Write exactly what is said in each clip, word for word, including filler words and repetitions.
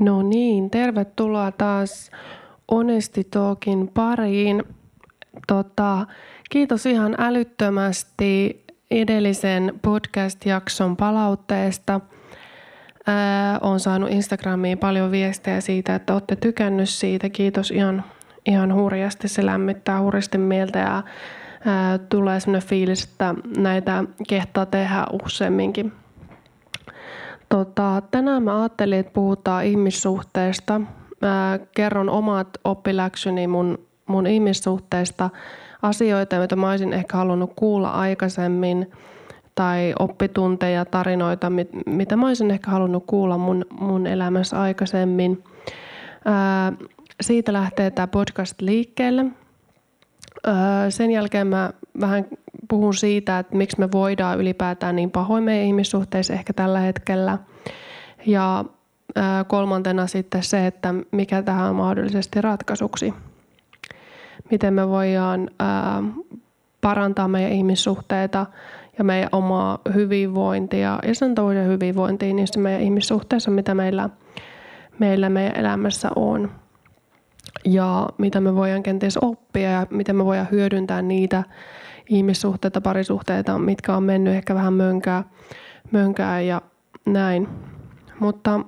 No niin, tervetuloa taas Honesty Talkin pariin. Tota, kiitos ihan älyttömästi edellisen podcast-jakson palautteesta. Ää, olen saanut Instagramiin paljon viestejä siitä, että olette tykännyt siitä. Kiitos ihan, ihan hurjasti. Se lämmittää hurjasti mieltä ja ää, tulee sellainen fiilis, että näitä kehtaa tehdä useamminkin. Tota, tänään mä ajattelin, että puhutaan ihmissuhteista. Mä kerron omat oppiläksyni mun, mun ihmissuhteista, asioita, joita mä olisin ehkä halunnut kuulla aikaisemmin, tai oppitunteja, tarinoita, mit, mitä mä olisin ehkä halunnut kuulla mun, mun elämässä aikaisemmin. Ää, siitä lähtee tää podcast liikkeelle. Ää, sen jälkeen mä vähän puhun siitä, että miksi me voidaan ylipäätään niin pahoin meidän ihmissuhteissa ehkä tällä hetkellä. Ja kolmantena sitten se, että mikä tähän on mahdollisesti ratkaisuksi. Miten me voidaan parantaa meidän ihmissuhteita ja meidän omaa hyvinvointia ja sen toisen hyvinvointia niissä meidän ihmissuhteissa, mitä meillä, meillä meidän elämässä on. Ja mitä me voidaan kenties oppia ja miten me voidaan hyödyntää niitä ihmissuhteita, parisuhteita, mitkä on mennyt ehkä vähän mönkää, mönkää ja näin. Mutta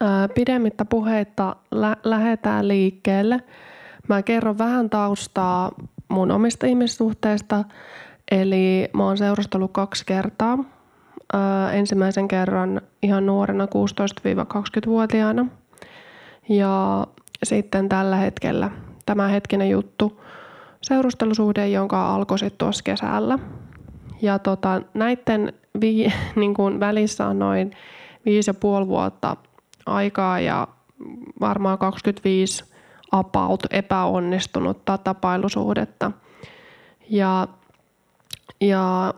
ää, pidemmittä puheitta lä- lähdetään liikkeelle. Mä kerron vähän taustaa mun omista ihmissuhteista. Eli mä oon seurustellut kaksi kertaa. Ää, ensimmäisen kerran ihan nuorena kuusitoista kaksikymmentävuotiaana. Ja sitten tällä hetkellä tämä hetkinen juttu. Seurustelusuhde, jonka alkoi sitten tuossa kesällä. Ja tota, näiden vi- niin kun välissä on noin viisi ja puoli vuotta aikaa ja varmaan kaksikymmentäviisi about epäonnistunutta tapailusuhdetta. Ja, ja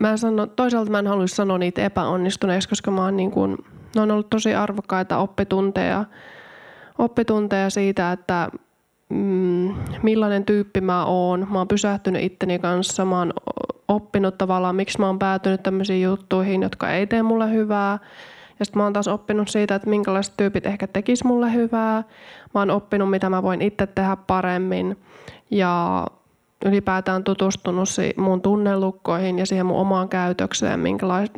mä sanon, toisaalta mä en haluaisi sanoa niitä epäonnistuneiksi, koska mä oon niin kun, ne on ollut tosi arvokkaita oppitunteja, oppitunteja siitä, että Mm, millainen tyyppi mä oon. Mä oon pysähtynyt itteni kanssa. Mä oon oppinut tavallaan, miksi mä oon päätynyt tämmöisiin juttuihin, jotka ei tee mulle hyvää. Ja sit mä oon taas oppinut siitä, että minkälaiset tyypit ehkä tekis mulle hyvää. Mä oon oppinut, mitä mä voin itse tehdä paremmin. Ja ylipäätään tutustunut mun tunnelukkoihin ja siihen mun omaan käytökseen,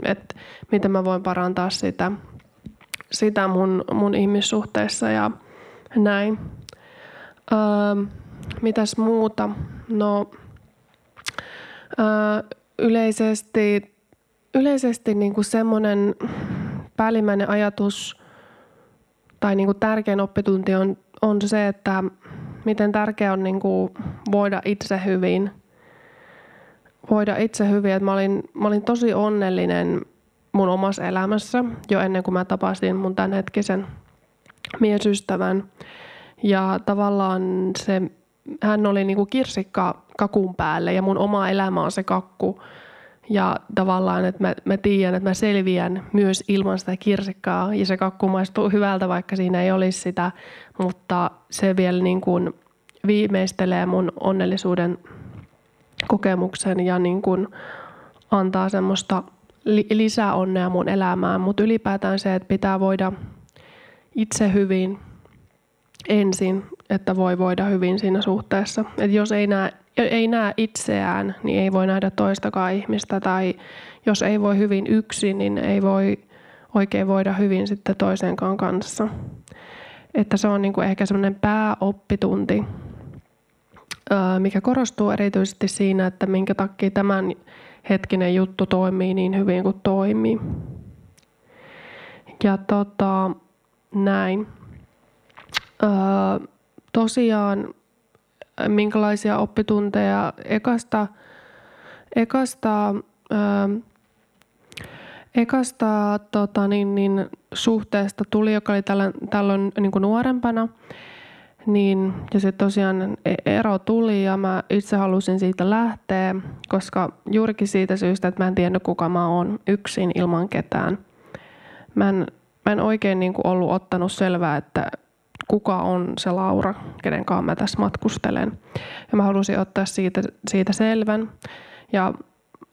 että miten mä voin parantaa sitä, sitä mun, mun ihmissuhteissa ja näin. Öö, mitäs muuta? No, öö, yleisesti, yleisesti niinku semmoinen päällimmäinen ajatus tai niinku tärkein oppitunti on, on se, että miten tärkeää on niinku voida itse hyvin. Voida itse hyvin. Et mä, olin, mä olin tosi onnellinen mun omassa elämässä jo ennen kuin mä tapasin mun tämän hetkisen miesystävän. Ja tavallaan se, hän oli niinku kirsikka kakun päälle ja mun oma elämä on se kakku. Ja tavallaan, että mä, mä tiedän, että mä selviän myös ilman sitä kirsikkaa. Ja se kakku maistuu hyvältä, vaikka siinä ei olisi sitä. Mutta se vielä niinku viimeistelee mun onnellisuuden kokemuksen ja niinku antaa semmoista li- lisää onnea mun elämään. Mutta ylipäätään se, että pitää voida itse hyvin ensin, että voi voida hyvin siinä suhteessa. Et jos ei näe, ei näe itseään, niin ei voi nähdä toistakaan ihmistä. Tai jos ei voi hyvin yksin, niin ei voi oikein voida hyvin sitten toisenkaan kanssa. Että se on niinku ehkä semmoinen pääoppitunti, mikä korostuu erityisesti siinä, että minkä takia tämän hetkinen juttu toimii niin hyvin kuin toimii. Ja tota, näin. Öö, tosiaan, minkälaisia oppitunteja ekasta, ekasta, öö, ekasta tota, niin, niin, suhteesta tuli, joka oli tällöin, tällöin niin kuin nuorempana, niin, ja se tosiaan ero tuli ja mä itse halusin siitä lähteä, koska juurikin siitä syystä, että mä en tiennyt kuka mä oon yksin ilman ketään. Mä en, mä en oikein niin kuin ollut ottanut selvää, että kuka on se Laura, kenen kanssa mä tässä matkustelen. Ja mä halusin ottaa siitä, siitä selvän. Ja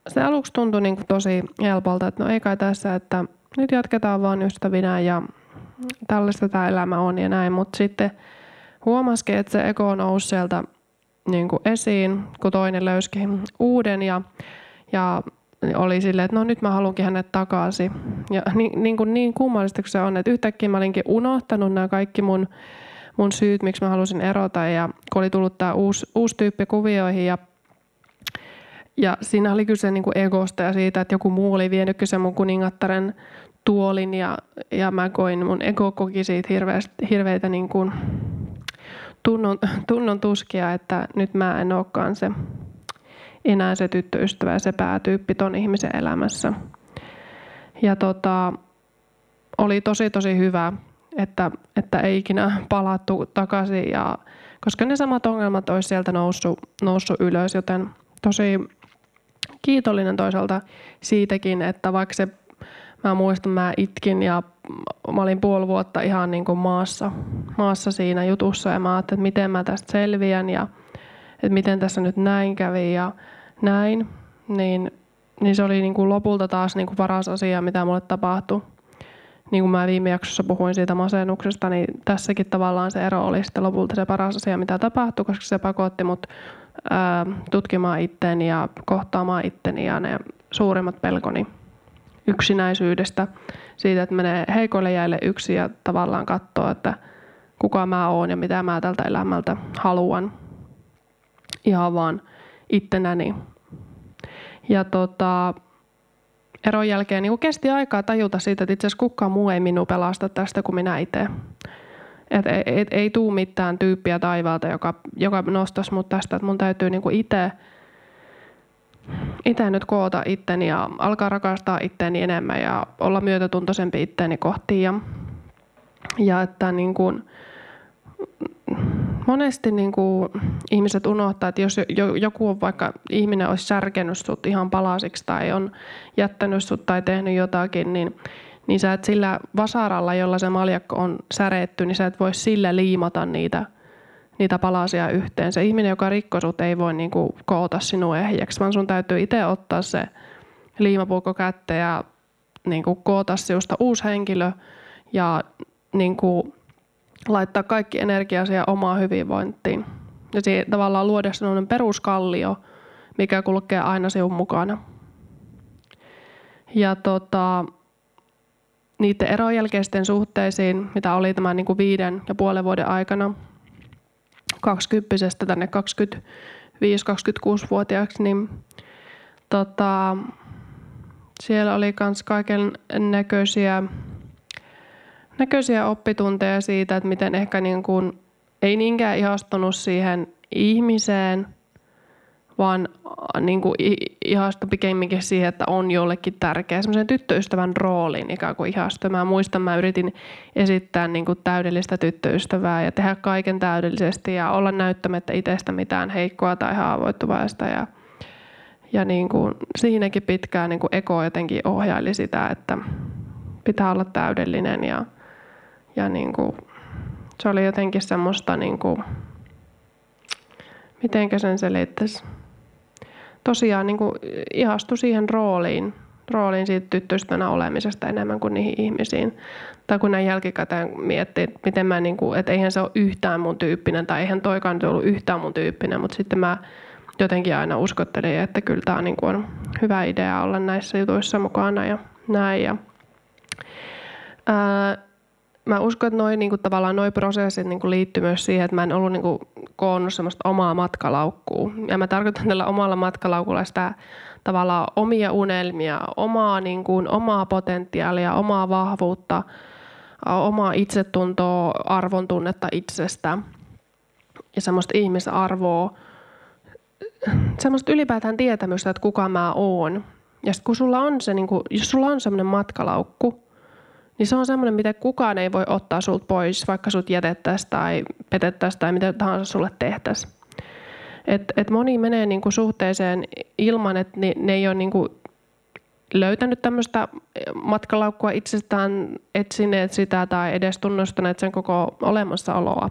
se aluksi tuntui niin kuin tosi helpolta, että no ei kai tässä, että nyt jatketaan vaan ystävinä ja tällaista tämä elämä on ja näin. Mutta sitten huomasikin, että se ego nousi sieltä niin kuin esiin, kun toinen löyski uuden ja, ja oli silleen, että no nyt mä haluankin hänet takaisin. Ja niin, niin, kuin niin kummallista kuin se on, että yhtäkkiä mä olinkin unohtanut nämä kaikki mun, mun syyt, miksi mä halusin erota. Ja kun oli tullut tämä uusi, uusi tyyppi kuvioihin ja Ja siinä oli kyse niin kuin egosta ja siitä, että joku muu oli vienyt kyse mun kuningattaren tuolin ja, ja mä koin, mun ego koki siitä hirveästi, hirveitä niin kuin tunnon, tunnon tuskia, että nyt mä en olekaan se, enää se tyttöystävä ja se päätyyppi ton ihmisen elämässä. Ja tota, oli tosi tosi hyvä, että, että ei ikinä palattu takaisin, ja, koska ne samat ongelmat olisi sieltä noussut, noussut ylös, joten tosi kiitollinen toisaalta siitäkin, että vaikka se, mä muistan, mä itkin ja mä olin puoli vuotta ihan niin kuin maassa, maassa siinä jutussa ja mä ajattelin, että miten mä tästä selviän ja että miten tässä nyt näin kävi ja näin, niin, niin se oli niin kuin lopulta taas niin kuin paras asia, mitä mulle tapahtui. Niin kuin mä viime jaksossa puhuin siitä masennuksesta, niin tässäkin tavallaan se ero oli sitten lopulta se paras asia, mitä tapahtui, koska se pakotti mut tutkimaan itteni ja kohtaamaan itteni ja ne suurimmat pelkoni yksinäisyydestä, siitä, että menee heikoille jäille yksin ja tavallaan katsoo, että kuka mä oon ja mitä mä tältä elämältä haluan ihan vaan ittenäni. Ja tota, eron jälkeen niin kesti aikaa tajuta siitä, että itse asiassa kukaan muu ei minua pelasta tästä kuin minä itse. Et ei, ei, ei tule mitään tyyppiä taivaalta, joka, joka nostaisi mut tästä. Et mun täytyy niinku ite, ite nyt koota itteni ja alkaa rakastaa itteni enemmän ja olla myötätuntoisempi itteni kohti. Ja, ja että niinku, monesti niinku ihmiset unohtaa, että jos joku on vaikka ihminen olisi särkenyt sut ihan palasiksi tai on jättänyt sut tai tehnyt jotakin, niin niin sä et sillä vasaralla, jolla se maljakko on säretty, niin sä et voi sillä liimata niitä, niitä palasia yhteen. Se ihminen, joka rikkoi sut, ei voi niinku koota sinua ehjäksi, vaan sun täytyy itse ottaa se liimapuukko kätteen ja niinku koota sinusta uusi henkilö ja niinku laittaa kaikki energia siihen omaan hyvinvointiin. Ja siihen tavallaan luoda sellainen peruskallio, mikä kulkee aina sinun mukana. Ja tota... niiden eron jälkeisten suhteisiin, mitä oli tämän niin kuin viiden ja puolen vuoden aikana kaksikymppisestä tänne kaksikymmentäviisi kaksikymmentäkuusi-vuotiaaksi, niin tota, siellä oli myös kaiken näköisiä, näköisiä oppitunteja siitä, että miten ehkä niin kuin, ei niinkään ihastunut siihen ihmiseen, vaan niin kuin ihastui pikemminkin siihen, että on jollekin tärkeä semmoisen tyttöystävän roolin ikään kuin ihastui. Mä muistan, mä yritin esittää niin kuin täydellistä tyttöystävää ja tehdä kaiken täydellisesti ja olla näyttämättä itsestä mitään heikkoa tai haavoittuvaista. Ja, ja niin kuin siinäkin pitkään niin kuin ego jotenkin ohjaili sitä, että pitää olla täydellinen. Ja, ja niin kuin se oli jotenkin semmoista... niin kuin mitenkä sen selittäisi? Tosiaan niin kuin ihastui siihen rooliin, rooliin siitä tyttöystävänä olemisesta enemmän kuin niihin ihmisiin. Tai kun näin jälkikäteen miettii, että, miten mä, niin kuin, että eihän se ole yhtään mun tyyppinen, tai eihän toikaan nyt ollut yhtään mun tyyppinen, mutta sitten mä jotenkin aina uskottelin, että kyllä tämä niin kuin on hyvä idea olla näissä jutuissa mukana ja näin. Ja, ää, mä uskon, että noi, niinku, tavallaan noi prosessit niinku, liittyy myös siihen, että mä en ollut niinku, koonnut semmoista omaa matkalaukkua. Ja mä tarkoitan tällä omalla matkalaukulla sitä tavallaan omia unelmia, omaa, niinku, omaa potentiaalia, omaa vahvuutta, omaa itsetuntoa, arvon tunnetta itsestä ja semmoista ihmisarvoa. Semmoista ylipäätään tietämystä, että kuka mä oon. Ja sit kun sulla on se, niinku, jos sulla on semmoinen matkalaukku, niin se on semmoinen, mitä kukaan ei voi ottaa sulta pois, vaikka sut jätettäisiin tai petettäisiin tai mitä tahansa sulle tehtäisiin. Et, et moni menee niinku suhteeseen ilman, että ne, ne ei ole niinku löytänyt tämmöistä matkalaukkua itsestään, etsineet sitä tai edes tunnustaneet sen koko olemassaoloa.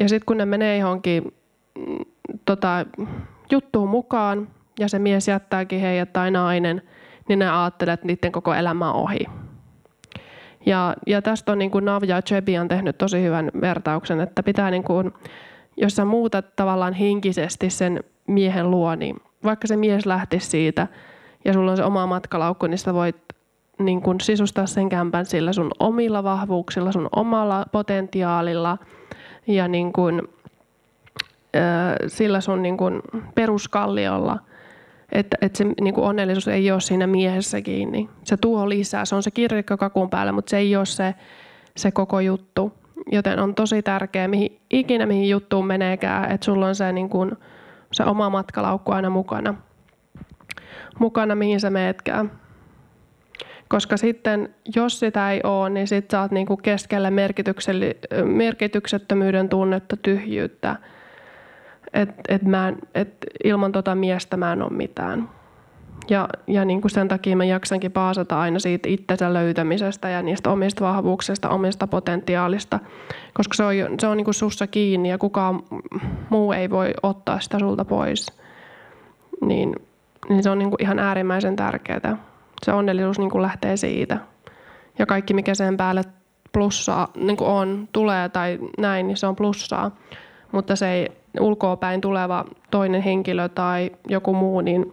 Ja sitten kun ne menee johonkin tota, juttuun mukaan ja se mies jättääkin heidät tai nainen, niin ne ajattelee, että niiden koko elämä on ohi. Ja, ja tästä on niin kuin Navja Chebi on tehnyt tosi hyvän vertauksen, että pitää niin kuin, jos sä muutat tavallaan henkisesti sen miehen luo, niin vaikka se mies lähtisi siitä ja sulla on se oma matkalaukku, niin sä voit niin kuin sisustaa sen kämpän sillä sun omilla vahvuuksilla, sun omalla potentiaalilla ja niin kuin, sillä sun niin kuin peruskalliolla. Että et se niin kuin onnellisuus ei ole siinä miehessä kiinni. Se tuo lisää, se on se kirjikka kakun päällä, mutta se ei ole se, se koko juttu. Joten on tosi tärkeää, mihin, ikinä mihin juttuun meneekään, että sulla on se, niin kuin, se oma matkalaukku aina mukana. Mukana mihin sä meetkään. Koska sitten, jos sitä ei ole, niin sit sä oot niin kuin keskellä merkityksettömyyden tunnetta, tyhjyyttä. Että et et ilman tota miestä mä en ole mitään. Ja, ja niin kuin sen takia mä jaksankin paasata aina siitä itsensä löytämisestä ja niistä omista vahvuuksista, omista potentiaalista. Koska se on, se on niin kuin sussa kiinni ja kukaan muu ei voi ottaa sitä sulta pois. Niin, niin se on niin kuin ihan äärimmäisen tärkeää. Se onnellisuus niin kuin lähtee siitä. Ja kaikki mikä sen päälle plussaa, niin kuin on, tulee tai näin, niin se on plussaa. Mutta se ei ulkoopäin tuleva toinen henkilö tai joku muu, niin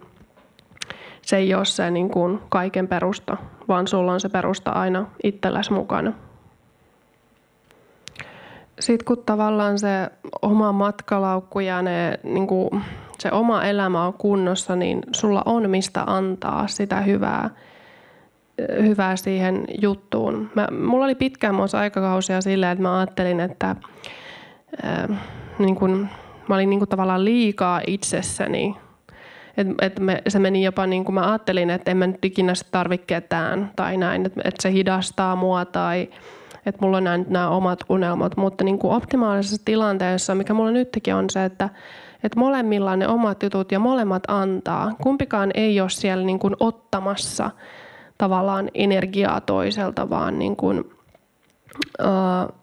se ei ole se niin kuin kaiken perusta, vaan sulla on se perusta aina itselläsi mukana. Sitten kun tavallaan se oma matkalaukku ja ne, niin kuin, se oma elämä on kunnossa, niin sulla on mistä antaa sitä hyvää, hyvää siihen juttuun. Mä, mulla oli pitkään myös aikakausia sillä, että mä ajattelin, että äh, niin kuin, mä olin niin kuin tavallaan liikaa itsessäni. Et, et me, se meni jopa niin kuin mä ajattelin, että en mä nyt ikinä tarvitse ketään tai näin, että et se hidastaa mua tai että mulla on näin, nämä omat unelmat. Mutta niin kuin optimaalisessa tilanteessa, mikä mulla nytkin on se, että et molemmilla on ne omat jutut ja molemmat antaa. Kumpikaan ei ole siellä niin kuin ottamassa tavallaan energiaa toiselta, vaan niin kuin, uh,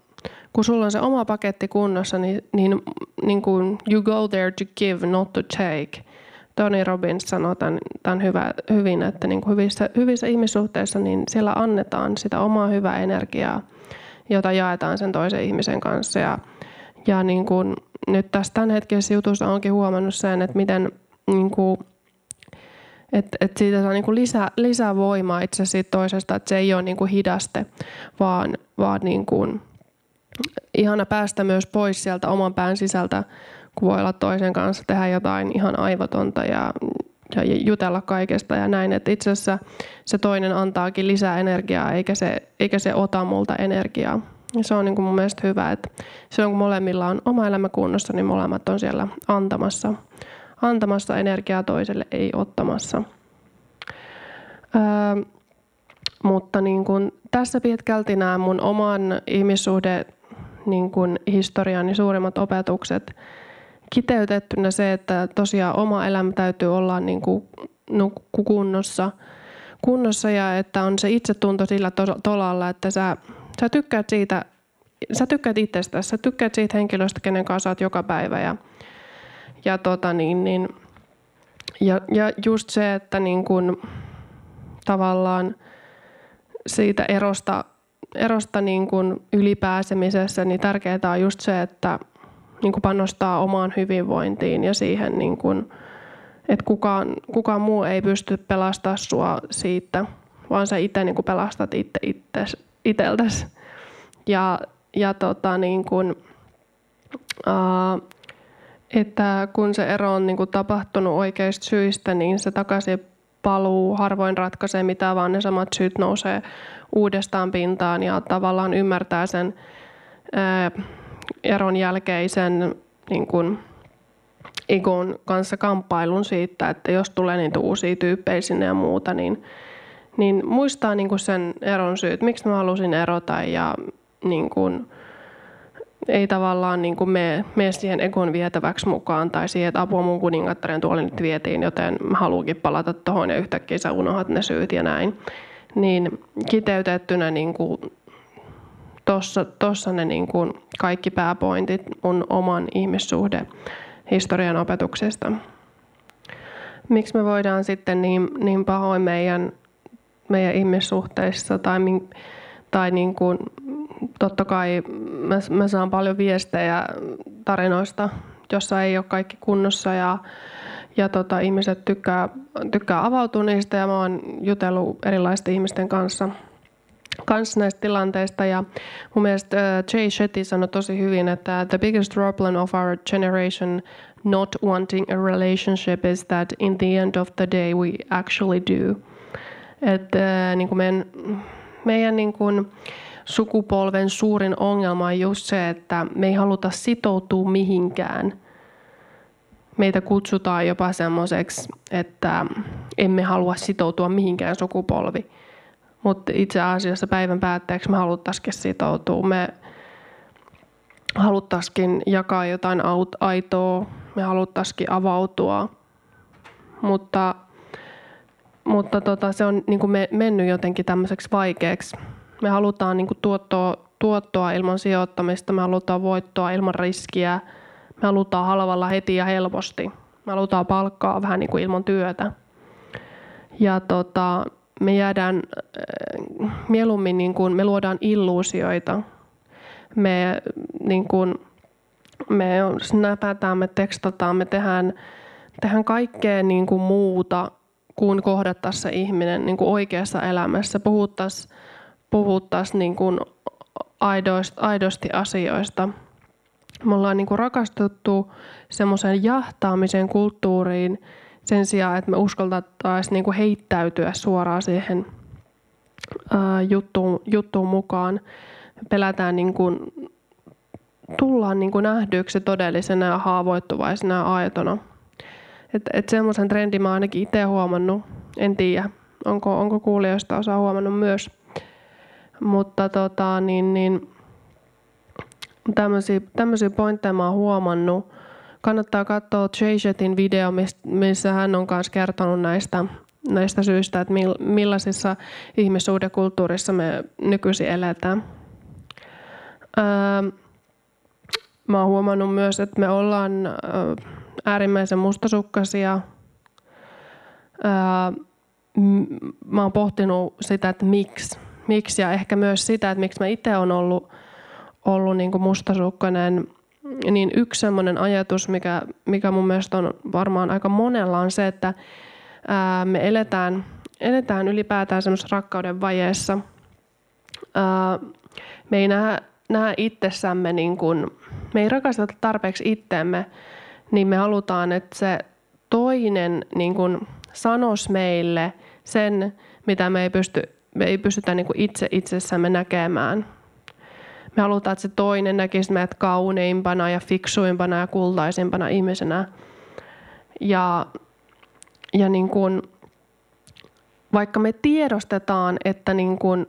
kun sulla on se oma paketti kunnossa, niin, niin, niin kuin you go there to give, not to take. Tony Robbins sanoo tämän, tämän hyvä, hyvin, että niin kuin hyvissä, hyvissä ihmissuhteissa niin siellä annetaan sitä omaa hyvää energiaa, jota jaetaan sen toisen ihmisen kanssa. Ja, ja niin kuin nyt tässä tämänhetkisessä jutussa onkin huomannut sen, että miten niin kuin, että et siitä saa niinku lisä, lisää voimaa itse siitä toisesta, että se ei ole niinku hidaste, vaan, vaan niin kuin ihana päästä myös pois sieltä oman pään sisältä, kun voi olla toisen kanssa, tehdä jotain ihan aivotonta ja, ja jutella kaikesta ja näin. Et itse asiassa se toinen antaakin lisää energiaa, eikä se, eikä se ota multa energiaa. Ja se on niin kuin mun mielestä hyvä, että silloin kun molemmilla on oma elämä kunnossa, niin molemmat on siellä antamassa, antamassa energiaa toiselle, ei ottamassa. Öö, mutta niin kuin tässä pitkälti nämä mun oman ihmissuhde niin kuin historiani suurimmat opetukset kiteytettynä se, että tosiaan oma elämä täytyy olla niin kuin kunnossa, kunnossa ja että on se itsetunto sillä tolalla, että sä, sä tykkäät siitä, sä tykkäät itsestäsi, sä tykkäät siitä henkilöstä, kenen kanssa olet joka päivä ja, ja, tota niin, niin, ja, ja just se, että niin kuin tavallaan siitä erosta erosta niin kuin ylipääsemisessä, niin tärkeää on just se, että niin kuin panostaa omaan hyvinvointiin ja siihen, niin kuin, että kukaan, kukaan muu ei pysty pelastamaan sua siitä, vaan sä itse niin kuin pelastat itse itse iteltäs. Ja, ja tota, niin kuin, ää, että kun se ero on niin kuin tapahtunut oikeista syistä, niin se takaisin paluu harvoin ratkaisee mitään, vaan ne samat syyt nousee uudestaan pintaan ja tavallaan ymmärtää sen ää, eron jälkeisen niin kun, ikon kanssa kamppailun siitä, että jos tulee niitä uusia tyyppejä sinne ja muuta, niin, niin muistaa niin kun sen eron syyt, miksi mä halusin erota ja niin kun, ei tavallaan niin kun mene, mene siihen egon vietäväksi mukaan tai siihen, että apua mun kuningattaren tuoli nyt vietiin, joten mä haluankin palata tuohon ja yhtäkkiä sä unohat ne syyt ja näin. Niin kiteytettynä niin tuossa ne niin kuin kaikki pääpointit mun oman ihmissuhdehistorian opetuksesta. Miksi me voidaan sitten niin, niin pahoin meidän, meidän ihmissuhteissa tai, tai niin kuin, totta kai mä, mä saan paljon viestejä tarinoista, jossa ei ole kaikki kunnossa ja, ja tota, ihmiset tykkää, tykkää avautua niistä ja mä oon jutellut erilaisten ihmisten kanssa, kanssa näistä tilanteista ja mun mielestä uh, Jay Shetty sanoi tosi hyvin, että the biggest problem of our generation not wanting a relationship is that in the end of the day we actually do. Et, uh, niin kuin meidän meidän niin kuin, sukupolven suurin ongelma on just se, että me ei haluta sitoutua mihinkään. Meitä kutsutaan jopa semmoiseksi, että emme halua sitoutua mihinkään sukupolvi. Mutta itse asiassa päivän päätteeksi me haluttaisikin sitoutua. Me haluttaisikin jakaa jotain aitoa, me haluttaisikin avautua. Mutta, mutta tota, se on niin kuin mennyt jotenkin tämmöiseksi vaikeaksi. Me halutaan niin kuin tuottoa, tuottoa ilman sijoittamista, me halutaan voittoa ilman riskiä, me halutaan halvalla heti ja helposti, me halutaan palkkaa vähän niin kuin ilman työtä. Ja tota, me jäädään äh, mieluummin, niin kuin, me luodaan illuusioita, me, niin kuin, me snäpätään, me tekstataan, me tehdään, tehdään kaikkea niin kuin muuta kuin kohdattaisiin se ihminen niin kuin oikeassa elämässä, puhuttaisiin. Puhuttaisiin niin kuin aidoista, aidosti asioista. Me ollaan niin kuin rakastuttu semmoisen jahtaamisen kulttuuriin sen sijaan, että me uskaltaisiin niin kuin heittäytyä suoraan siihen ää, juttuun, juttuun mukaan. Pelätään, niin kuin, tullaan niin kuin nähdyksi todellisena ja haavoittuvaisena ja aitona. Et, et semmoisen trendin mä ainakin itse huomannut. En tiedä, onko, onko kuulijoista osa huomannut myös. Mutta tota, niin, niin, tämmöisiä pointteja mä oon huomannut. Kannattaa katsoa Jay Shettyn video, missä hän on myös kertonut näistä, näistä syistä, että millaisissa ihmissuhdekulttuurissa me nykyisin eletään. Öö, mä oon huomannut myös, että me ollaan öö, äärimmäisen mustasukkaisia. Öö, m- mä oon pohtinut sitä, että miksi. Miksi ja ehkä myös sitä, että miksi mä itse olen ollut, ollut niin kuin mustasukkainen, niin yksi semmoinen ajatus, mikä, mikä mun mielestä on varmaan aika monella, on se, että ää, me eletään, eletään ylipäätään semmoisessa rakkauden vajeessa. Ää, me ei nähdä, nähdä itsessämme, niin kuin, me ei rakasteta tarpeeksi itseämme, niin me halutaan, että se toinen niin kuin sanoisi meille sen, mitä me ei pysty me ei pystytä niin kuin itse itsessämme näkemään. Me halutaan, että se toinen näkisi meidät kauneimpana ja fiksuimpana ja kultaisimpana ihmisenä. Ja, ja niin kuin, vaikka me tiedostetaan, että niin kuin,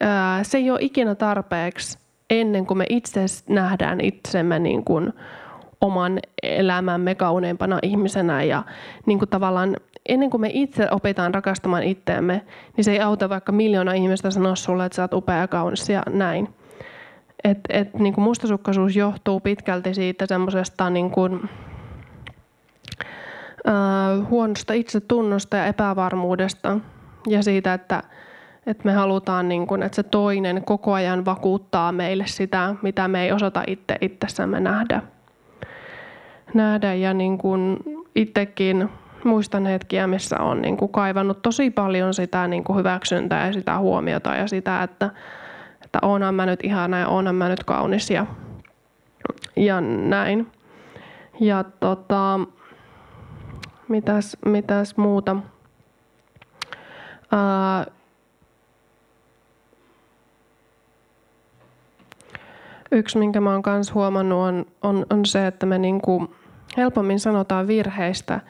ää, se ei ole ikinä tarpeeksi ennen kuin me itse nähdään itsemme niin kuin oman elämämme kauneimpana ihmisenä ja niin kuin tavallaan ennen kuin me itse opitaan rakastamaan itseämme, niin se ei auta vaikka miljoona ihmistä sanoa sulle, että sä oot upea ja kaunis ja näin. Et, et, niin kuin mustasukkaisuus johtuu pitkälti siitä semmoisesta niin kuin, äh, huonosta itsetunnosta ja epävarmuudesta ja siitä, että et me halutaan, niin kuin, että se toinen koko ajan vakuuttaa meille sitä, mitä me ei osata itse itsessämme nähdä. nähdä ja niin kuin itsekin muistan hetkiä, missä olen niin kuin kaivannut tosi paljon sitä niin kuin hyväksyntää ja sitä huomiota ja sitä, että, että oonhan mä nyt ihana ja oonhan mä nyt kaunis ja, ja näin. Ja tota, mitäs, mitäs muuta? Ää, yksi, minkä mä oon kans huomannut, on, on, on se, että me niin kuin helpommin sanotaan virheistä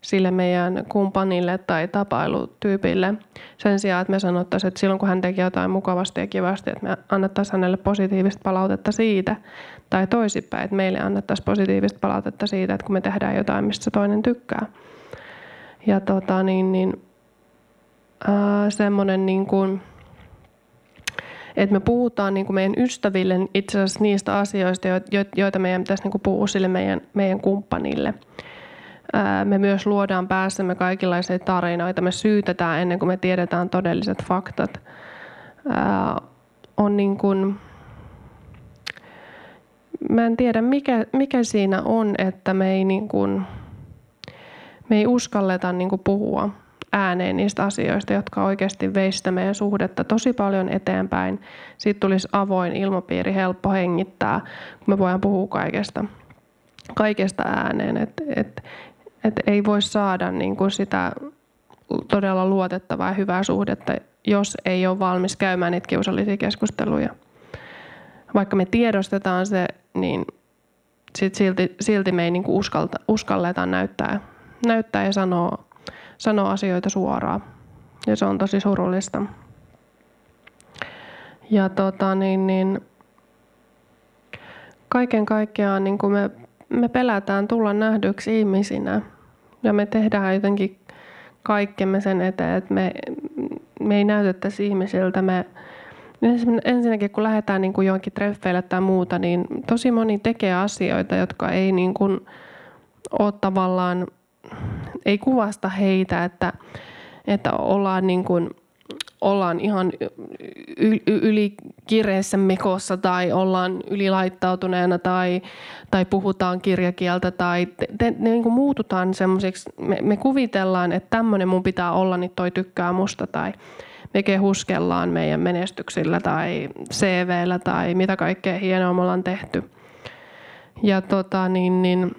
sille meidän kumppanille tai tapailutyypille. Sen sijaan, että me sanottaisiin, että silloin kun hän teki jotain mukavasti ja kivasti, että me annettaisiin hänelle positiivista palautetta siitä. Tai toisinpäin, että meille annettaisiin positiivista palautetta siitä, että kun me tehdään jotain, mistä toinen tykkää. Ja tota, niin, niin, äh, semmoinen niin kuin, että me puhutaan niin kuin meidän ystäville itse asiassa niistä asioista, joita meidän pitäisi niin kuin puhua sille meidän, meidän kumppanille. Me myös luodaan päässämme kaikenlaisia tarinoita. Me syytetään ennen kuin me tiedetään todelliset faktat. ää, on niin kuin, mä en tiedä mikä, mikä siinä on, että me ei, niin kuin, me ei uskalleta niin kuin puhua ääneen niistä asioista, jotka oikeasti veistä meidän suhdetta tosi paljon eteenpäin. Siitä tulisi avoin ilmapiiri, helppo hengittää, kun me voidaan puhua kaikesta, kaikesta ääneen. Että et, et ei voi saada niin kuin sitä todella luotettavaa ja hyvää suhdetta, jos ei ole valmis käymään niitä kiusallisia keskusteluja. Vaikka me tiedostetaan se, niin sit silti, silti me ei niin kuin uskalta, uskalleta näyttää, näyttää ja sanoa, sanoa asioita suoraan. Ja se on tosi surullista. Ja tota, niin, niin, kaiken kaikkiaan niin kuin me, me pelätään tulla nähdyksi ihmisinä. Ja me tehdään jotenkin kaikkemme sen eteen, että me, me ei näytettäisi ihmisiltä. Me, ensinnäkin kun lähdetään niin kuin johonkin treffeille tai muuta, niin tosi moni tekee asioita, jotka ei niin kuin ole tavallaan... Ei kuvasta heitä, että, että ollaan, niin kuin, ollaan ihan ylikireessä mekossa tai ollaan ylilaittautuneena tai, tai puhutaan kirjakieltä tai te, te, ne niin kuin muututaan semmoisiksi. Me, me kuvitellaan, että tämmöinen mun pitää olla, niin toi tykkää musta tai me kehuskellaan meidän menestyksillä tai C V:llä tai mitä kaikkea hienoa me ollaan tehty. Ja tota niin... niin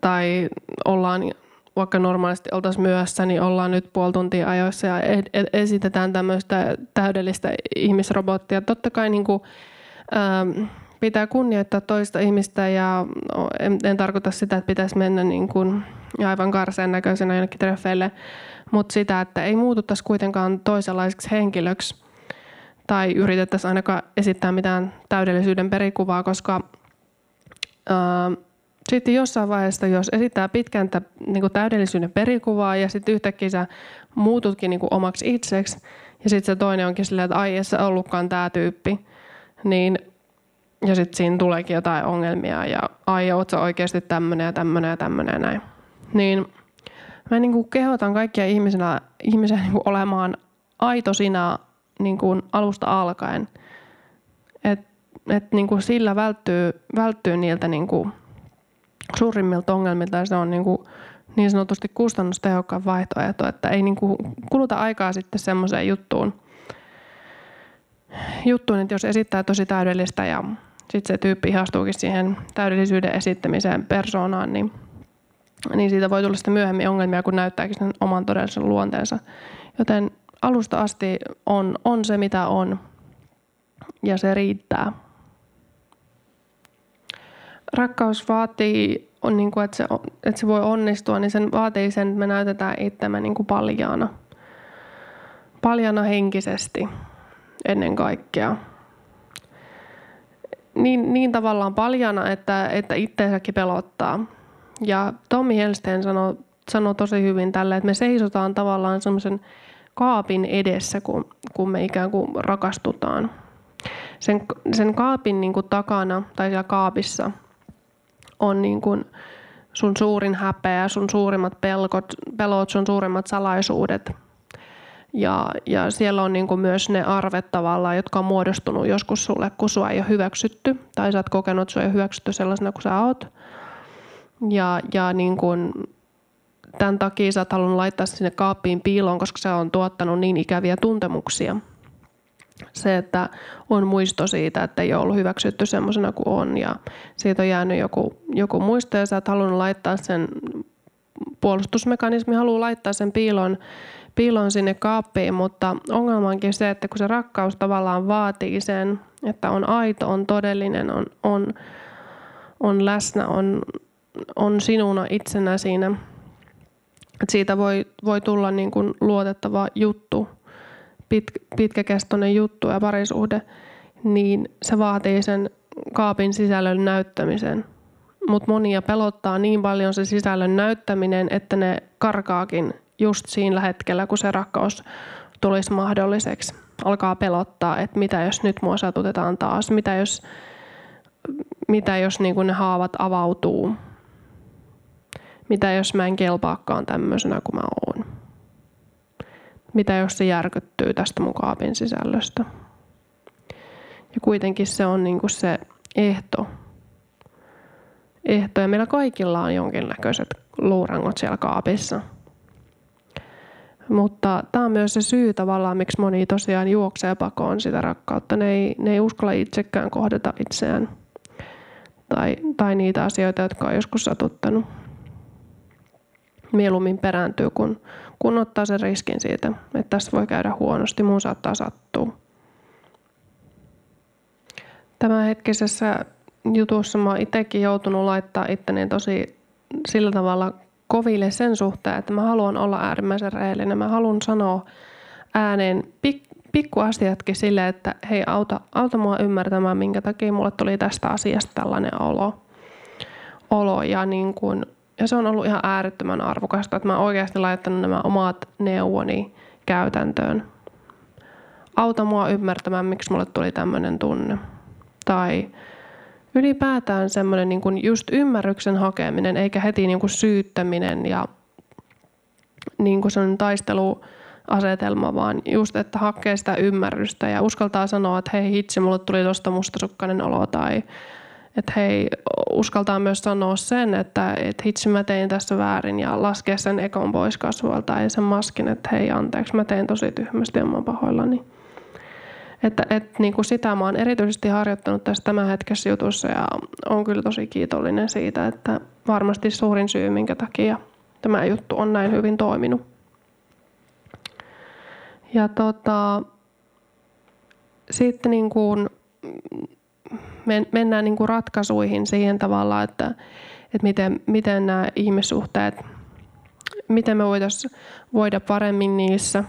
tai ollaan, vaikka normaalisti oltaisiin myöhässä, niin ollaan nyt puoli tuntia ajoissa ja esitetään tämmöistä täydellistä ihmisrobottia. Totta kai niin kuin, ähm, pitää kunnioittaa toista ihmistä ja en, en tarkoita sitä, että pitäisi mennä niin kuin aivan karseen näköisenä jonnekin treffeille, mutta sitä, että ei muututtaisi kuitenkaan toisenlaiseksi henkilöksi tai yritettäisiin ainakaan esittää mitään täydellisyyden perikuvaa, koska... Ähm, Sitten jossain vaiheessa, jos esittää pitkän niin kuin täydellisyyden perikuvaa ja sitten yhtäkkiä sä muututkin niin kuin omaksi itseksi ja sitten se toinen onkin silleen, että ai, ei sä ollutkaan tää tyyppi. Niin, ja sitten siinä tuleekin jotain ongelmia ja ai, oot sä oikeasti tämmönen ja tämmönen ja tämmönen ja näin. Niin mä niin kuin kehotan kaikkia ihmisenä, ihmisiä niin kuin olemaan aito sinä niin kuin alusta alkaen. Että et niin kuin sillä välttyy, välttyy niiltä... Niin kuin suurimmilta ongelmilta ja se on niin, kuin niin sanotusti kustannustehokkaan vaihtoehto, että ei niin kuin kuluta aikaa sitten semmoiseen juttuun, juttuun, että jos esittää tosi täydellistä ja sitten se tyyppi ihastuukin siihen täydellisyyden esittämiseen persoonaan, niin, niin siitä voi tulla sitten myöhemmin ongelmia, kun näyttääkin sen oman todellisen luonteensa. Joten alusta asti on, on se, mitä on ja se riittää. Rakkaus vaatii, on niin kuin, että, se, että se voi onnistua, niin sen vaatii sen, että me näytetään itsemme niin kuin paljaana. Paljaana henkisesti ennen kaikkea. Niin, niin tavallaan paljaana, että, että itteensäkin pelottaa. Ja Tommy Hellsten sanoi sano tosi hyvin tälle, että me seisotaan tavallaan semmoisen kaapin edessä, kun, kun me ikään kuin rakastutaan. Sen, sen kaapin niin kuin takana tai siellä kaapissa... on niin kuin sun suurin häpeä, sun suurimmat pelkot, pelot, sun suurimmat salaisuudet. Ja, ja siellä on niin kuin myös ne arvet tavallaan, jotka on muodostunut joskus sulle, kun sua ei ole hyväksytty. Tai sä oot kokenut, että sua ei ole hyväksytty sellaisena kuin sä oot. Ja, ja niin kuin tämän takia sä oot halunnut laittaa sinne kaappiin piiloon, koska se on tuottanut niin ikäviä tuntemuksia. Se, että on muisto siitä, että ei ole ollut hyväksytty semmoisena kuin on ja siitä on jäänyt joku, joku muisto ja sä oot halunnut laittaa sen, puolustusmekanismi haluaa laittaa sen piilon, piilon sinne kaappiin, mutta ongelma onkin se, että kun se rakkaus tavallaan vaatii sen, että on aito, on todellinen, on, on, on läsnä, on, on sinuna itsenä siinä, että siitä voi, voi tulla niin kuin luotettava juttu. Pit, pitkäkestoinen juttu ja parisuhde, niin se vaatii sen kaapin sisällön näyttämisen. Mutta monia pelottaa niin paljon se sisällön näyttäminen, että ne karkaakin just siinä hetkellä, kun se rakkaus tulisi mahdolliseksi. Alkaa pelottaa, että mitä jos nyt mua satutetaan taas, mitä jos, mitä jos niinku ne haavat avautuu, mitä jos mä en kelpaakaan tämmöisenä kuin mä oon. Mitä jos se järkyttyy tästä mun kaapin sisällöstä? Ja kuitenkin se on niin kuin se ehto. ehto. Ja meillä kaikilla on jonkinnäköiset luurangot siellä kaapissa. Mutta tämä on myös se syy tavallaan, miksi moni tosiaan juoksee pakoon sitä rakkautta. Ne ei, ne ei uskalla itsekään kohdata itseään. Tai, tai niitä asioita, jotka on joskus satuttanut. Mieluummin perääntyy, kun, kun ottaa sen riskin siitä, että tässä voi käydä huonosti, mun saattaa sattua. Tämänhetkisessä jutussa mä oon itsekin joutunut laittaa itteni tosi sillä tavalla koville sen suhteen, että mä haluan olla äärimmäisen rehellinen. Mä haluan sanoa ääneen pik- pikkuasiatkin sille, että hei, auta, auta mua ymmärtämään, minkä takia mulle tuli tästä asiasta tällainen olo. olo ja, niin kun, ja se on ollut ihan äärettömän arvokasta, että mä oon oikeasti laittanut nämä omat neuvoni käytäntöön. Auta mua ymmärtämään, miksi mulle tuli tämmöinen tunne. Tai ylipäätään semmoinen niin kuin just ymmärryksen hakeminen, eikä heti niin kuin syyttäminen ja niin kuin semmoinen taisteluasetelma, vaan just, että hakee sitä ymmärrystä ja uskaltaa sanoa, että hei hitsi, mulle tuli tosta mustasukkainen olo. Tai että hei, uskaltaa myös sanoa sen, että et hitsi, mä tein tässä väärin ja laskea sen ekon pois kasvoilta ja sen maskin, että hei anteeksi, mä tein tosi tyhmästi ja mä oon pahoillani. Että, et, niin kuin sitä mä oon erityisesti harjoittanut tässä tämänhetkessä jutussa ja oon kyllä tosi kiitollinen siitä, että varmasti suurin syy, minkä takia tämä juttu on näin hyvin toiminut. Ja tota, sitten niin kuin men, mennään niin kuin ratkaisuihin siihen tavalla, että, että miten, miten nämä ihmissuhteet, miten me voitaisiin voida paremmin niissä,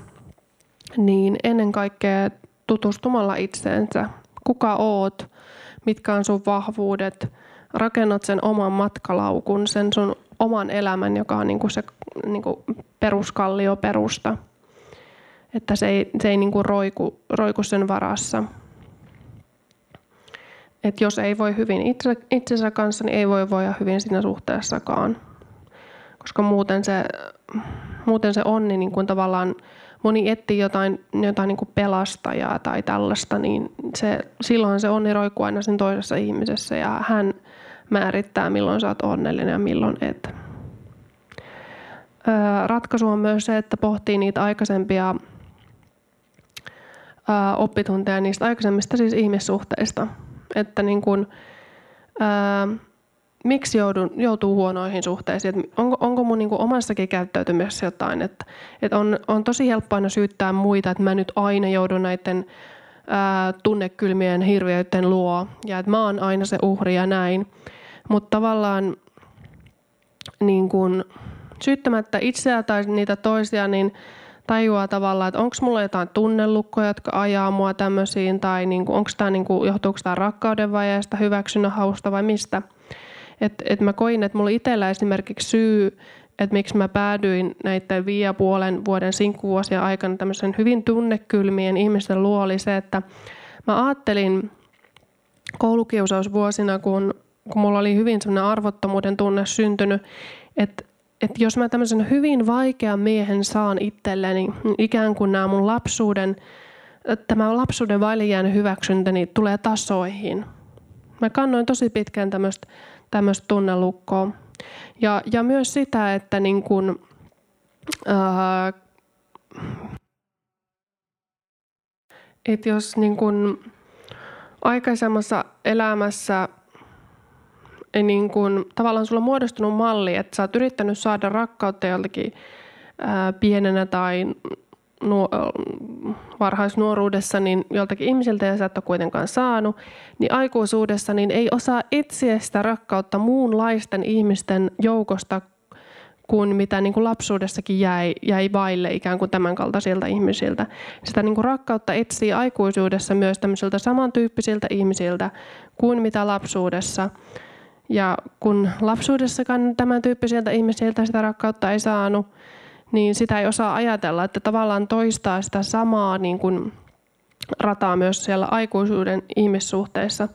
niin ennen kaikkea tutustumalla itseensä. Kuka oot? Mitkä on sun vahvuudet? Rakennat sen oman matkalaukun, sen sun oman elämän, joka on niinku se niinku peruskallio perusta. Että se ei, se ei niinku roiku, roiku sen varassa. Et jos ei voi hyvin itse, itsensä kanssa, niin ei voi voida hyvin siinä suhteessakaan. Koska muuten se, muuten se on niin, niin kuin tavallaan moni etsii jotain, jotain niin kuin pelastajaa tai tällaista, niin se, silloin se onni roikkuu aina sen toisessa ihmisessä ja hän määrittää, milloin sä oot onnellinen ja milloin et. Öö, ratkaisu on myös se, että pohtii niitä aikaisempia öö, oppitunteja niistä aikaisemmista siis ihmissuhteista. Että niin kuin, öö, miksi joudun, joutuu huonoihin suhteisiin? Et onko, onko mun niinku omassakin käyttäytymisessä jotain? Et, et on, on tosi helppo aina syyttää muita, että mä nyt aina joudun näiden ää, tunnekylmien hirviöiden luo. Ja että mä oon aina se uhri ja näin. Mutta tavallaan niin kun, syyttämättä itseä tai niitä toisia, niin tajuaa tavallaan, että onko mulla jotain tunnelukkoja, jotka ajaa mua tämmöisiin. Tai niinku, onko tää niinku, johtuuko tää rakkauden vajeesta, hyväksynnän hausta vai mistä? Että et mä koin, että mulla itsellä esimerkiksi syy, että miksi mä päädyin näiden viiden ja puolen vuoden sinkkuvuosien aikana tämmöisen hyvin tunnekylmien ihmisten luo oli se, että mä ajattelin koulukiusausvuosina, kun, kun mulla oli hyvin semmoinen arvottomuuden tunne syntynyt, että et jos mä tämmöisen hyvin vaikean miehen saan itselleni, niin ikään kuin nämä mun lapsuuden, tämä lapsuuden vaille jäänyt hyväksyntäni tulee tasoihin. Mä kannoin tosi pitkään tämmöistä tämmöistä tunnelukkoa. Ja, ja myös sitä, että niin kun, ää, et jos niin kun aikaisemmassa elämässä niin kun, tavallaan sulla on muodostunut malli, että sä oot yrittänyt saada rakkautta joltakin ää, pienenä tai nuo, varhaisnuoruudessa niin joltakin ihmisiltä ja sä et ole kuitenkaan saanut, niin aikuisuudessa niin ei osaa etsiä sitä rakkautta muunlaisten ihmisten joukosta kuin mitä niin kuin lapsuudessakin jäi, jäi vaille ikään kuin tämän kaltaisilta ihmisiltä. Sitä niin kuin rakkautta etsii aikuisuudessa myös tämmöisiltä samantyyppisiltä ihmisiltä kuin mitä lapsuudessa. Ja kun lapsuudessakaan tämän tyyppisiltä ihmisiltä sitä rakkautta ei saanut, niin sitä ei osaa ajatella, että tavallaan toistaa sitä samaa niin kuin rataa myös siellä aikuisuuden ihmissuhteissa.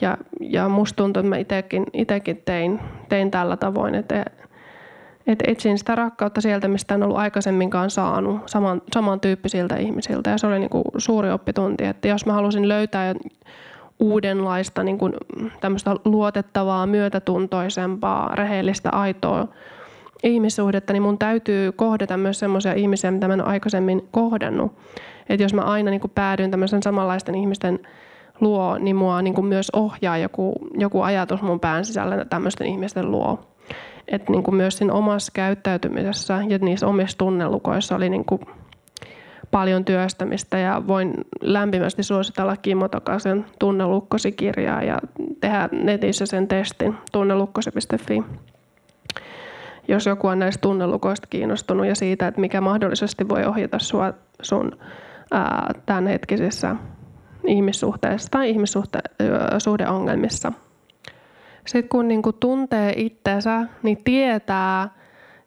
Ja, ja musta tuntuu, että mä itekin, itekin tein, tein tällä tavoin, että Että etsin sitä rakkautta sieltä, mistä en ollut aikaisemminkaan saanut saman, samantyyppisiltä ihmisiltä. Ja se oli niin kuin suuri oppitunti, että jos mä halusin löytää uudenlaista niin kuin tämmöistä luotettavaa, myötätuntoisempaa, rehellistä, aitoa ihmissuhdetta, niin mun täytyy kohdata myös semmoisia ihmisiä, mitä mä en aikaisemmin kohdannut. Että jos mä aina niin kuin päädyin tämmöisen samanlaisten ihmisten luo, niin mua niin kuin myös ohjaa joku, joku ajatus mun pään sisällä tämmöisten ihmisten luo. Että niin kuin myös siinä omassa käyttäytymisessä ja niissä omissa tunnelukoissa oli niin kuin paljon työstämistä. Ja voin lämpimästi suositella Kimotokasen tunnelukkosi-kirjaa ja tehdä netissä sen testin tunnelukkosi piste fi. Jos joku on näistä tunnelukoista kiinnostunut ja siitä, että mikä mahdollisesti voi ohjata sua sun ää, tämänhetkisissä ihmissuhteissa tai ihmissuhdeongelmissa. Sitten kun niinku tuntee itsensä, niin tietää,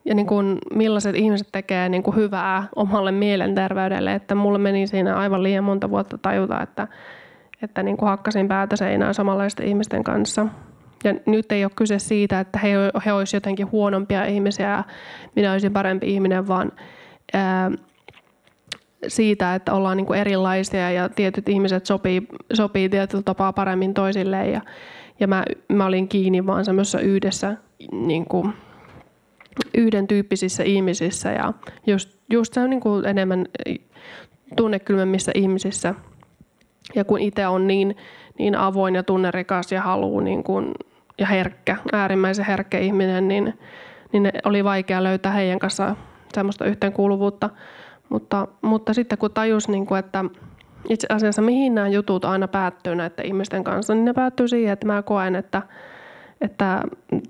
ja niinku millaiset ihmiset tekee niinku hyvää omalle mielenterveydelle. Että mulla meni siinä aivan liian monta vuotta tajuta, että, että niinku hakkasin päätä seinään samanlaisten ihmisten kanssa. Ja nyt ei ole kyse siitä, että he, he olisivat jotenkin huonompia ihmisiä ja minä olisin parempi ihminen, vaan ää, siitä, että ollaan niinku erilaisia ja tietyt ihmiset sopii, sopii tietyllä tapaa paremmin toisilleen. Ja, Ja mä, mä olin kiinni vaan semmoisessa yhdessä, niin kuin, yhden tyyppisissä ihmisissä ja just, just se on niin kuin enemmän tunnekylmemmissä ihmisissä. Ja kun itse on niin, niin avoin ja tunnerikas ja haluu niin kuin, ja herkkä, äärimmäisen herkkä ihminen, niin, niin oli vaikea löytää heidän kanssaan semmoista yhteenkuuluvuutta. Mutta, mutta sitten kun tajus, niin kuin, että itse asiassa mihin nämä jutut aina päättyy näiden ihmisten kanssa, niin ne päättyy siihen, että mä koen, että, että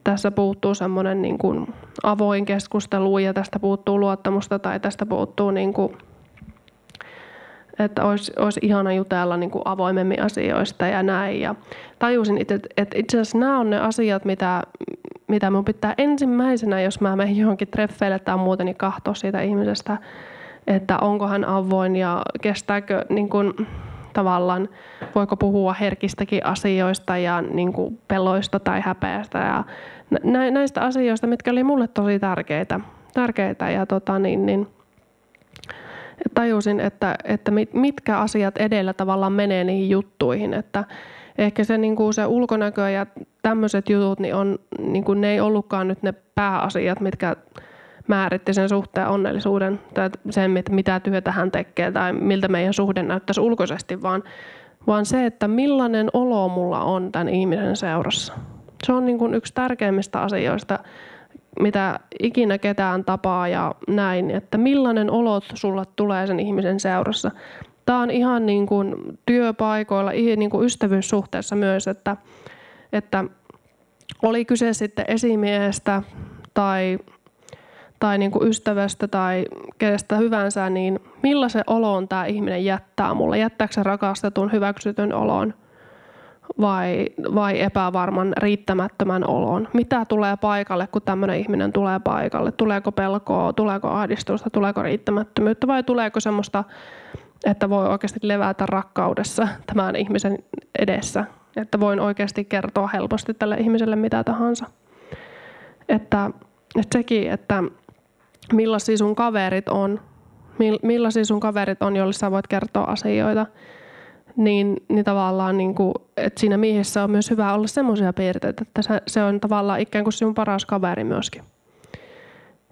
tässä puuttuu semmoinen niin kuin avoin keskustelu ja tästä puuttuu luottamusta tai tästä puuttuu, niin kuin, että olisi, olisi ihana jutella niin kuin avoimemmin asioista ja näin. Ja tajusin, että, että itse asiassa nämä on ne asiat, mitä, mitä mun pitää ensimmäisenä, jos mä menen johonkin treffeille tai muuten, niin katsoa siitä ihmisestä, että onko hän avoin ja kestääkö niin kuin, tavallaan, voiko puhua herkistäkin asioista ja niin kuin, peloista tai häpeästä ja nä- näistä asioista, mitkä oli mulle tosi tärkeitä. tärkeitä ja tota, niin, niin, tajusin, että, että mitkä asiat edellä tavallaan menee niihin juttuihin. Että ehkä se, niin kuin, se ulkonäkö ja tämmöiset jutut, niin on, niin kuin, ne ei ollutkaan nyt ne pääasiat, mitkä määritti sen suhteen onnellisuuden tai sen, että mitä työtä hän tekee tai miltä meidän suhde näyttäisi ulkoisesti, vaan, vaan se, että millainen olo mulla on tämän ihmisen seurassa. Se on niin kuin yksi tärkeimmistä asioista, mitä ikinä ketään tapaa ja näin, että millainen olo sulla tulee sen ihmisen seurassa. Tämä on ihan niin kuin työpaikoilla, niin kuin ystävyyssuhteessa myös, että, että oli kyse sitten esimiehestä tai tai niin kuin ystävästä tai kenestä hyvänsä, niin millaisen oloon tämä ihminen jättää mulle? Jättääkö se rakastetun, hyväksytyn oloon vai, vai epävarman, riittämättömän oloon? Mitä tulee paikalle, kun tämmöinen ihminen tulee paikalle? Tuleeko pelkoa, tuleeko ahdistusta, tuleeko riittämättömyyttä vai tuleeko semmoista, että voi oikeasti levätä rakkaudessa tämän ihmisen edessä? Että voin oikeasti kertoa helposti tälle ihmiselle mitä tahansa. Että, että sekin, että millaisia sun kaverit on, millaisia sun kaverit on, joille sä voit kertoa asioita, niin, niin tavallaan niin kuin, että siinä miehessä on myös hyvä olla semmoisia piirteitä, että se on tavallaan ikään kuin sinun paras kaveri myöskin.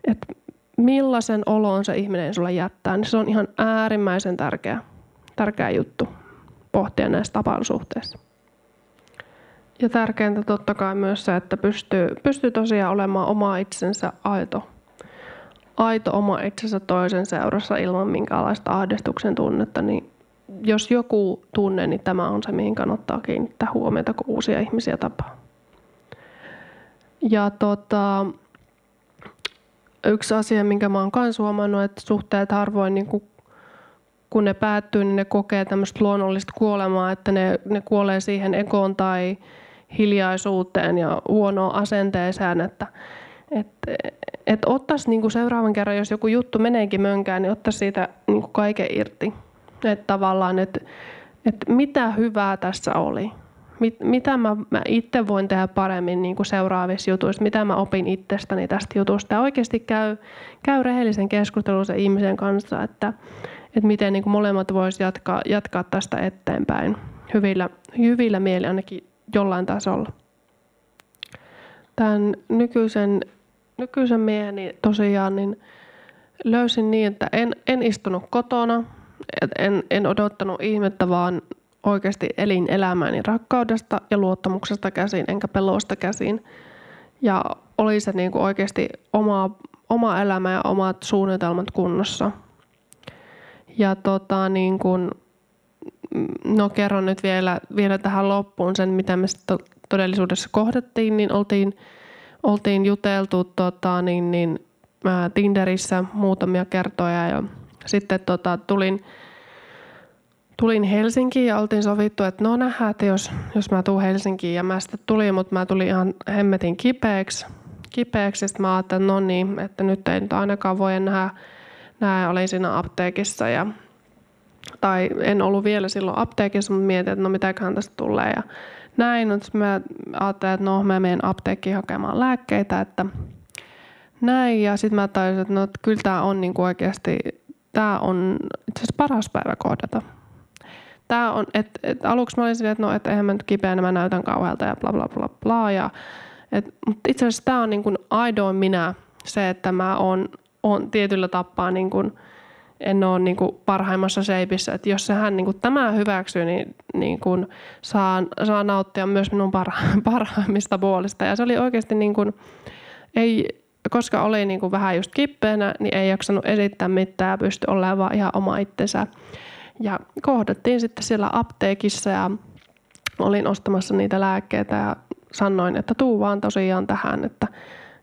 Että millaisen olon se ihminen sulle jättää, niin se on ihan äärimmäisen tärkeä, tärkeä juttu pohtia näissä tapailusuhteissa. Ja tärkeintä totta kai myös se, että pystyy, pystyy tosiaan olemaan oma itsensä aito. Aito oma itsensä toisen seurassa ilman minkäänlaista ahdistuksen tunnetta, niin jos joku tunne, niin tämä on se, mihin kannattaa kiinnittää huomiota, kun uusia ihmisiä tapaa. Ja tota, yksi asia, minkä mä oon myös huomannut, että suhteet harvoin niin kuin kun ne päättyy, niin ne kokee tämmöistä luonnollista kuolemaa, että ne, ne kuolee siihen ekoon tai hiljaisuuteen ja huonoon asenteeseen, että et, et ottaisi niinku seuraavan kerran, jos joku juttu meneekin mönkään, niin ottaisi siitä niinku kaiken irti. Että tavallaan, että et mitä hyvää tässä oli, mit, mitä mä, mä itse voin tehdä paremmin niin kuin seuraavissa jutuissa, mitä mä opin itsestäni tästä jutusta. Ja oikeasti käy, käy rehellisen keskustelun sen ihmisen kanssa, että, että miten niin kuin molemmat voisi jatkaa, jatkaa tästä eteenpäin hyvillä, hyvillä mieli ainakin jollain tasolla. Tämän nykyisen, nykyisen mieheni tosiaan niin löysin niin, että en, en istunut kotona, en, en odottanut ihmettä, vaan oikeasti elin elämääni rakkaudesta ja luottamuksesta käsin, enkä pelosta käsin. Ja oli se niin kuin oikeasti oma, oma elämä ja omat suunnitelmat kunnossa. Ja tota, niin kuin, no kerron nyt vielä, vielä tähän loppuun sen, mitä me sitten todellisuudessa kohdattiin, niin oltiin, oltiin juteltu tota, niin, niin, ää, Tinderissä muutamia kertoja ja sitten tota, tulin, tulin Helsinkiin ja oltiin sovittu, että no nähdään, että jos, jos mä tuun Helsinkiin ja mä sitten tulin, mutta mä tulin ihan hemmetin kipeäksi, kipeäksi ja sitten mä ajattelin, että no niin, että nyt ei nyt ainakaan voi nähdä, nähdä olin siinä apteekissa ja tai en ollut vielä silloin apteekissa, mutta mietin, että no mitäköhän tästä tulee ja näin, mutta mä ajattelin, että no mä menen apteekkiin hakemaan lääkkeitä, että näin ja sitten mä tajusin, että no kyllä tää on niinku oikeasti, tää on itse asiassa paras päivä kohdata. Tää on, että et aluksi mä olin silleen, että no et eihän mä nyt kipeänä, mä näytän kauhealta ja bla bla bla bla ja et, mutta itse asiassa tää on niinku aidoin minä se, että mä oon, oon tietyllä tapaa niinku en ole niin kuin parhaimmassa seipissä, että jos sehän niin kuin tämä hyväksyy, niin, niin kuin saan, saan nauttia myös minun parha- parhaimmista puolista. Ja se oli oikeasti, niin kuin, ei, koska oli niin kuin vähän just kippeänä, niin ei jaksanut esittää mitään ja pystyi olemaan vaan ihan oma itsensä. Ja kohdattiin sitten siellä apteekissa ja olin ostamassa niitä lääkkeitä ja sanoin, että tuu vaan tosiaan tähän, että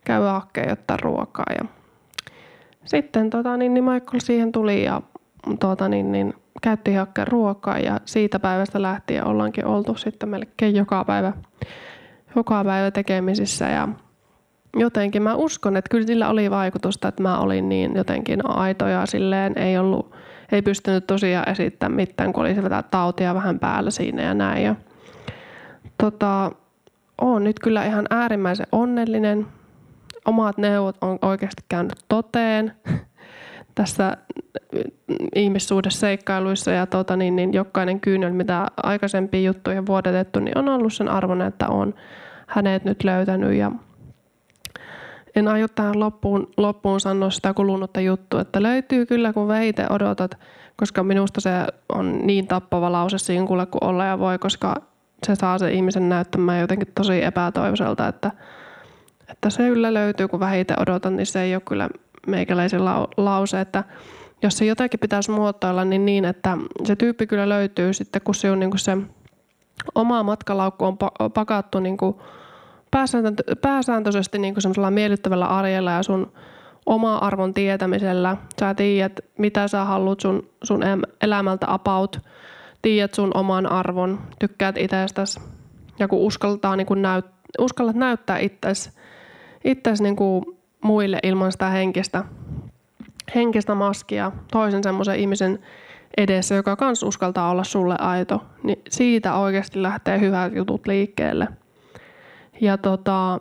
käy hakemaan ottaa ruokaa ja sitten tota, niin, niin Michael siihen tuli ja tota, niin, niin, käytti hakkeen ruokaa ja siitä päivästä lähtien ollaankin oltu sitten melkein joka päivä, joka päivä tekemisissä. Ja jotenkin mä uskon, että kyllä sillä oli vaikutusta, että mä olin niin jotenkin aito ja silleen ei, ollut, ei pystynyt tosiaan esittämään mitään, kun oli se tautia vähän päällä siinä ja näin. Ja, tota, oon nyt kyllä ihan äärimmäisen onnellinen. Omat neuvot on oikeasti käynyt toteen tässä ihmissuhdeseikkailuissa ja tuota, niin, niin jokainen kyynel, mitä aikaisempiin juttuihin vuodatettu, niin on ollut sen arvon, että on hänet nyt löytänyt. Ja en aio tähän loppuun, loppuun sanoa sitä kulunutta juttua, että löytyy kyllä, kun veite odotat, koska minusta se on niin tappava lause sinkulle kuin olla ja voi, koska se saa sen ihmisen näyttämään jotenkin tosi epätoivoiselta, että Että se kyllä löytyy, kun vähiten odotan, niin se ei ole kyllä meikäläisen lause. Että jos se jotakin pitäisi muotoilla, niin niin, että se tyyppi kyllä löytyy sitten, kun se on niin kuin se oma matkalaukku on pakattu niin kuin pääsääntö- pääsääntöisesti niin kuin semmoisella miellyttävällä arjella ja sun oma arvon tietämisellä. Sä tiedät, mitä sä haluat sun, sun elämältä about, tiedät sun oman arvon, tykkäät itsestäsi ja kun uskaltaa niin kuin näyt, uskallat näyttää itsesi, itseäsi niin kuin muille ilman sitä henkistä, henkistä maskia toisen semmoisen ihmisen edessä, joka kans uskaltaa olla sulle aito, niin siitä oikeasti lähtee hyvät jutut liikkeelle. Ja tota,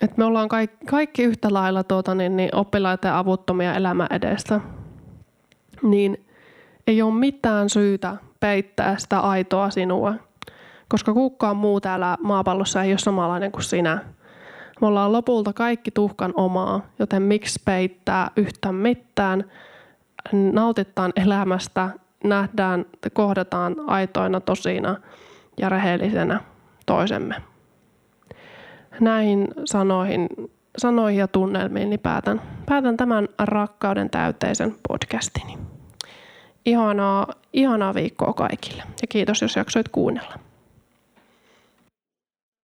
että me ollaan kaikki, kaikki yhtä lailla tuota, niin, niin oppilaita ja avuttomia elämän edessä, niin ei ole mitään syytä peittää sitä aitoa sinua, koska kukaan muu täällä maapallossa ei ole samanlainen kuin sinä. Me ollaan lopulta kaikki tuhkan omaa, joten miksi peittää yhtään mitään, nautitaan elämästä, nähdään, kohdataan aitoina, tosina ja rehellisenä toisemme. Näihin sanoihin, sanoihin ja tunnelmiin niin päätän, päätän tämän rakkauden täyteisen podcastini. Ihanaa, ihanaa viikkoa kaikille ja kiitos, jos jaksoit kuunnella.